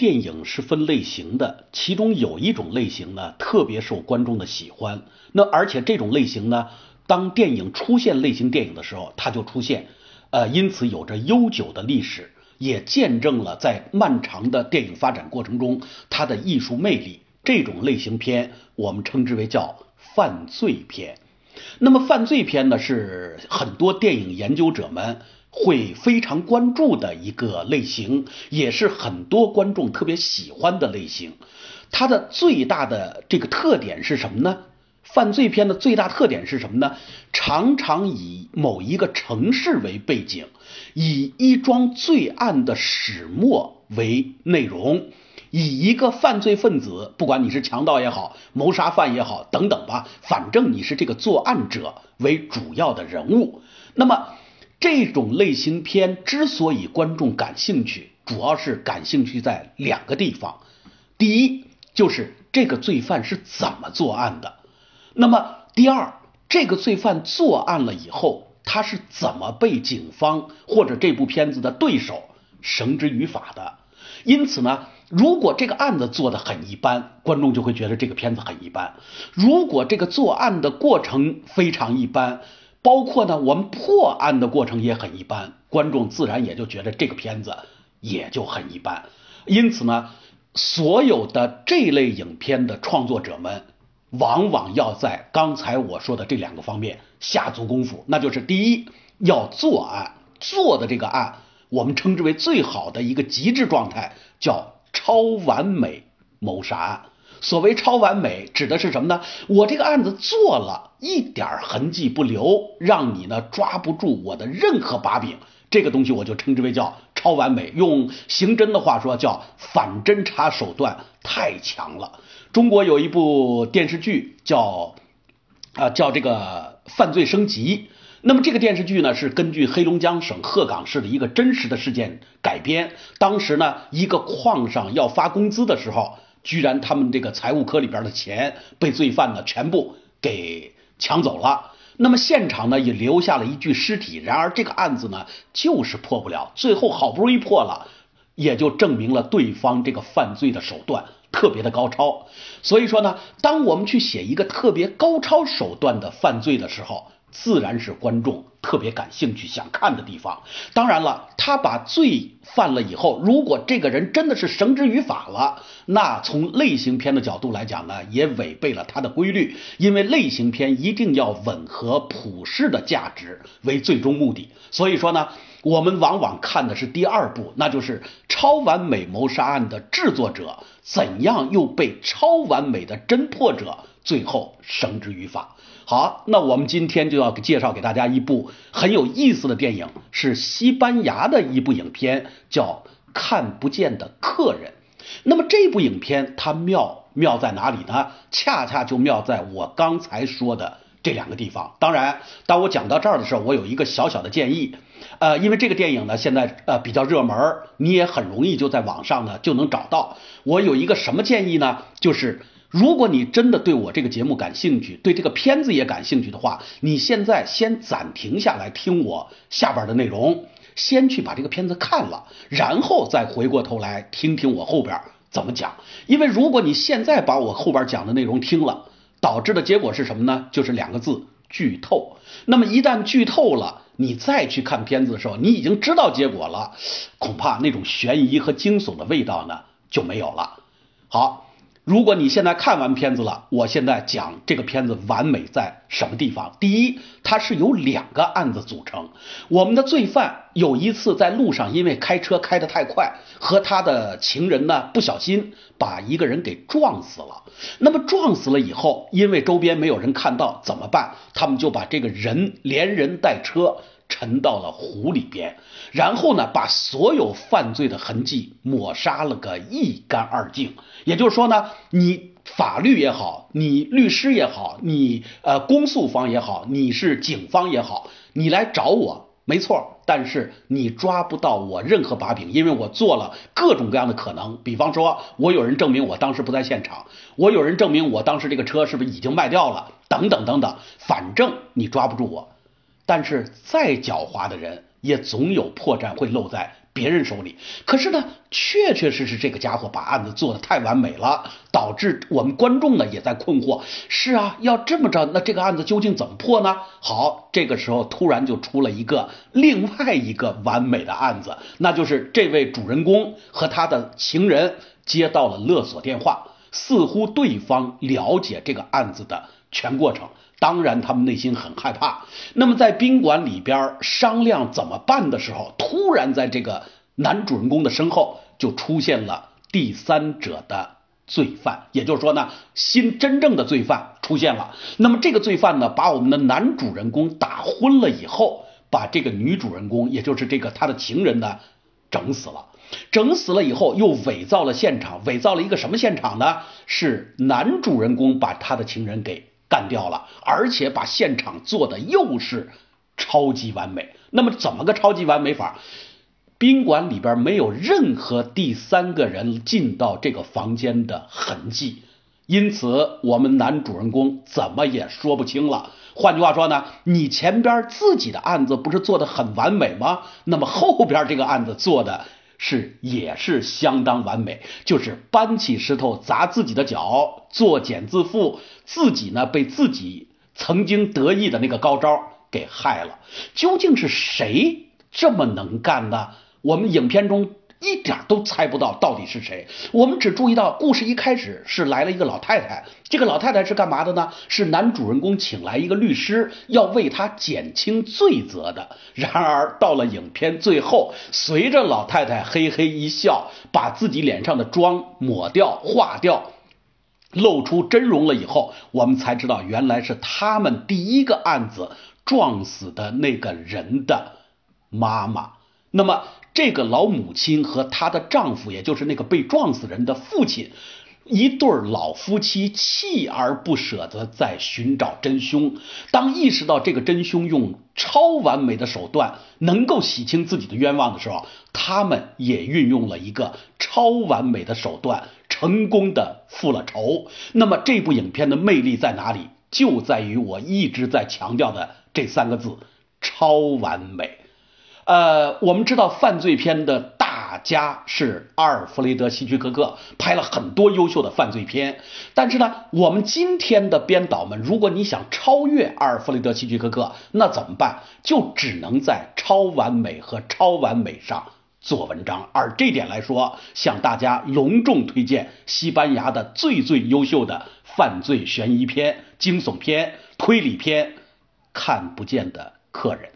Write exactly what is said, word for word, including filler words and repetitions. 电影是分类型的，其中有一种类型呢特别受观众的喜欢，那而且这种类型呢，当电影出现类型电影的时候它就出现，呃，因此有着悠久的历史，也见证了在漫长的电影发展过程中它的艺术魅力。这种类型片我们称之为叫犯罪片。那么犯罪片呢，是很多电影研究者们会非常关注的一个类型，也是很多观众特别喜欢的类型。它的最大的这个特点是什么呢？犯罪片的最大特点是什么呢？常常以某一个城市为背景，以一桩罪案的始末为内容，以一个犯罪分子，不管你是强盗也好，谋杀犯也好等等吧，反正你是这个作案者为主要的人物。那么这种类型片之所以观众感兴趣，主要是感兴趣在两个地方。第一，就是这个罪犯是怎么作案的。那么第二，这个罪犯作案了以后，他是怎么被警方或者这部片子的对手绳之于法的。因此呢，如果这个案子做得很一般，观众就会觉得这个片子很一般。如果这个作案的过程非常一般，包括呢我们破案的过程也很一般，观众自然也就觉得这个片子也就很一般。因此呢，所有的这类影片的创作者们往往要在刚才我说的这两个方面下足功夫。那就是第一，要做案，做的这个案我们称之为最好的一个极致状态叫超完美谋杀案。所谓超完美指的是什么呢？我这个案子做了一点痕迹不留，让你呢抓不住我的任何把柄，这个东西我就称之为叫超完美。用刑侦的话说叫反侦查手段太强了。中国有一部电视剧叫啊、呃、叫这个犯罪升级。那么这个电视剧呢，是根据黑龙江省鹤岗市的一个真实的事件改编。当时呢，一个矿上要发工资的时候，居然他们这个财务科里边的钱被罪犯呢全部给抢走了。那么现场呢也留下了一具尸体。然而这个案子呢就是破不了，最后好不容易破了，也就证明了对方这个犯罪的手段特别的高超。所以说呢，当我们去写一个特别高超手段的犯罪的时候，自然是观众特别感兴趣想看的地方。当然了，他把罪犯了以后，如果这个人真的是绳之于法了，那从类型片的角度来讲呢，也违背了他的规律。因为类型片一定要吻合普世的价值为最终目的。所以说呢，我们往往看的是第二部，那就是超完美谋杀案的制作者怎样又被超完美的侦破者最后绳之于法。好，那我们今天就要介绍给大家一部很有意思的电影，是西班牙的一部影片，叫《看不见的客人》。那么这部影片它妙妙在哪里呢？恰恰就妙在我刚才说的这两个地方。当然，当我讲到这儿的时候，我有一个小小的建议，呃，因为这个电影呢现在呃比较热门，你也很容易就在网上呢就能找到。我有一个什么建议呢？就是如果你真的对我这个节目感兴趣，对这个片子也感兴趣的话，你现在先暂停下来听我下边的内容，先去把这个片子看了，然后再回过头来听听我后边怎么讲。因为如果你现在把我后边讲的内容听了，导致的结果是什么呢？就是两个字，剧透。那么一旦剧透了，你再去看片子的时候，你已经知道结果了，恐怕那种悬疑和惊悚的味道呢就没有了。好，如果你现在看完片子了，我现在讲这个片子完美在什么地方。第一，它是由两个案子组成。我们的罪犯有一次在路上因为开车开得太快，和他的情人呢不小心把一个人给撞死了。那么撞死了以后，因为周边没有人看到怎么办？他们就把这个人连人带车沉到了湖里边，然后呢把所有犯罪的痕迹抹杀了个一干二净。也就是说呢，你法律也好，你律师也好，你呃公诉方也好，你是警方也好，你来找我没错，但是你抓不到我任何把柄，因为我做了各种各样的可能。比方说，我有人证明我当时不在现场，我有人证明我当时这个车是不是已经卖掉了，等等等等，反正你抓不住我。但是再狡猾的人也总有破绽会露在别人手里。可是呢，确确实实这个家伙把案子做得太完美了，导致我们观众呢也在困惑。是啊，要这么着，那这个案子究竟怎么破呢？好，这个时候突然就出了一个另外一个完美的案子，那就是这位主人公和他的情人接到了勒索电话，似乎对方了解这个案子的全过程。当然他们内心很害怕。那么在宾馆里边商量怎么办的时候，突然在这个男主人公的身后就出现了第三者的罪犯，也就是说呢，新真正的罪犯出现了。那么这个罪犯呢，把我们的男主人公打昏了以后，把这个女主人公，也就是这个他的情人呢，整死了。整死了以后又伪造了现场，伪造了一个什么现场呢？是男主人公把他的情人给干掉了，而且把现场做的又是超级完美。那么怎么个超级完美法？宾馆里边没有任何第三个人进到这个房间的痕迹，因此我们男主人公怎么也说不清了。换句话说呢，你前边自己的案子不是做的很完美吗？那么后边这个案子做的是也是相当完美，就是搬起石头砸自己的脚，作茧自缚，自己呢被自己曾经得意的那个高招给害了。究竟是谁这么能干呢？我们影片中一点都猜不到到底是谁，我们只注意到故事一开始是来了一个老太太。这个老太太是干嘛的呢？是男主人公请来一个律师，要为他减轻罪责的。然而到了影片最后，随着老太太嘿嘿一笑，把自己脸上的妆抹掉化掉，露出真容了以后，我们才知道原来是他们第一个案子撞死的那个人的妈妈。那么这个老母亲和她的丈夫，也就是那个被撞死人的父亲，一对老夫妻锲而不舍地在寻找真凶。当意识到这个真凶用超完美的手段能够洗清自己的冤枉的时候，他们也运用了一个超完美的手段，成功地复了仇。那么这部影片的魅力在哪里？就在于我一直在强调的这三个字：超完美。呃，我们知道犯罪片的大家是阿尔弗雷德·希区柯克，拍了很多优秀的犯罪片。但是呢，我们今天的编导们，如果你想超越阿尔弗雷德·希区柯克，那怎么办？就只能在超完美和超完美上做文章。而这点来说，向大家隆重推荐西班牙的最最优秀的犯罪悬疑片、惊悚片、推理片《看不见的客人》。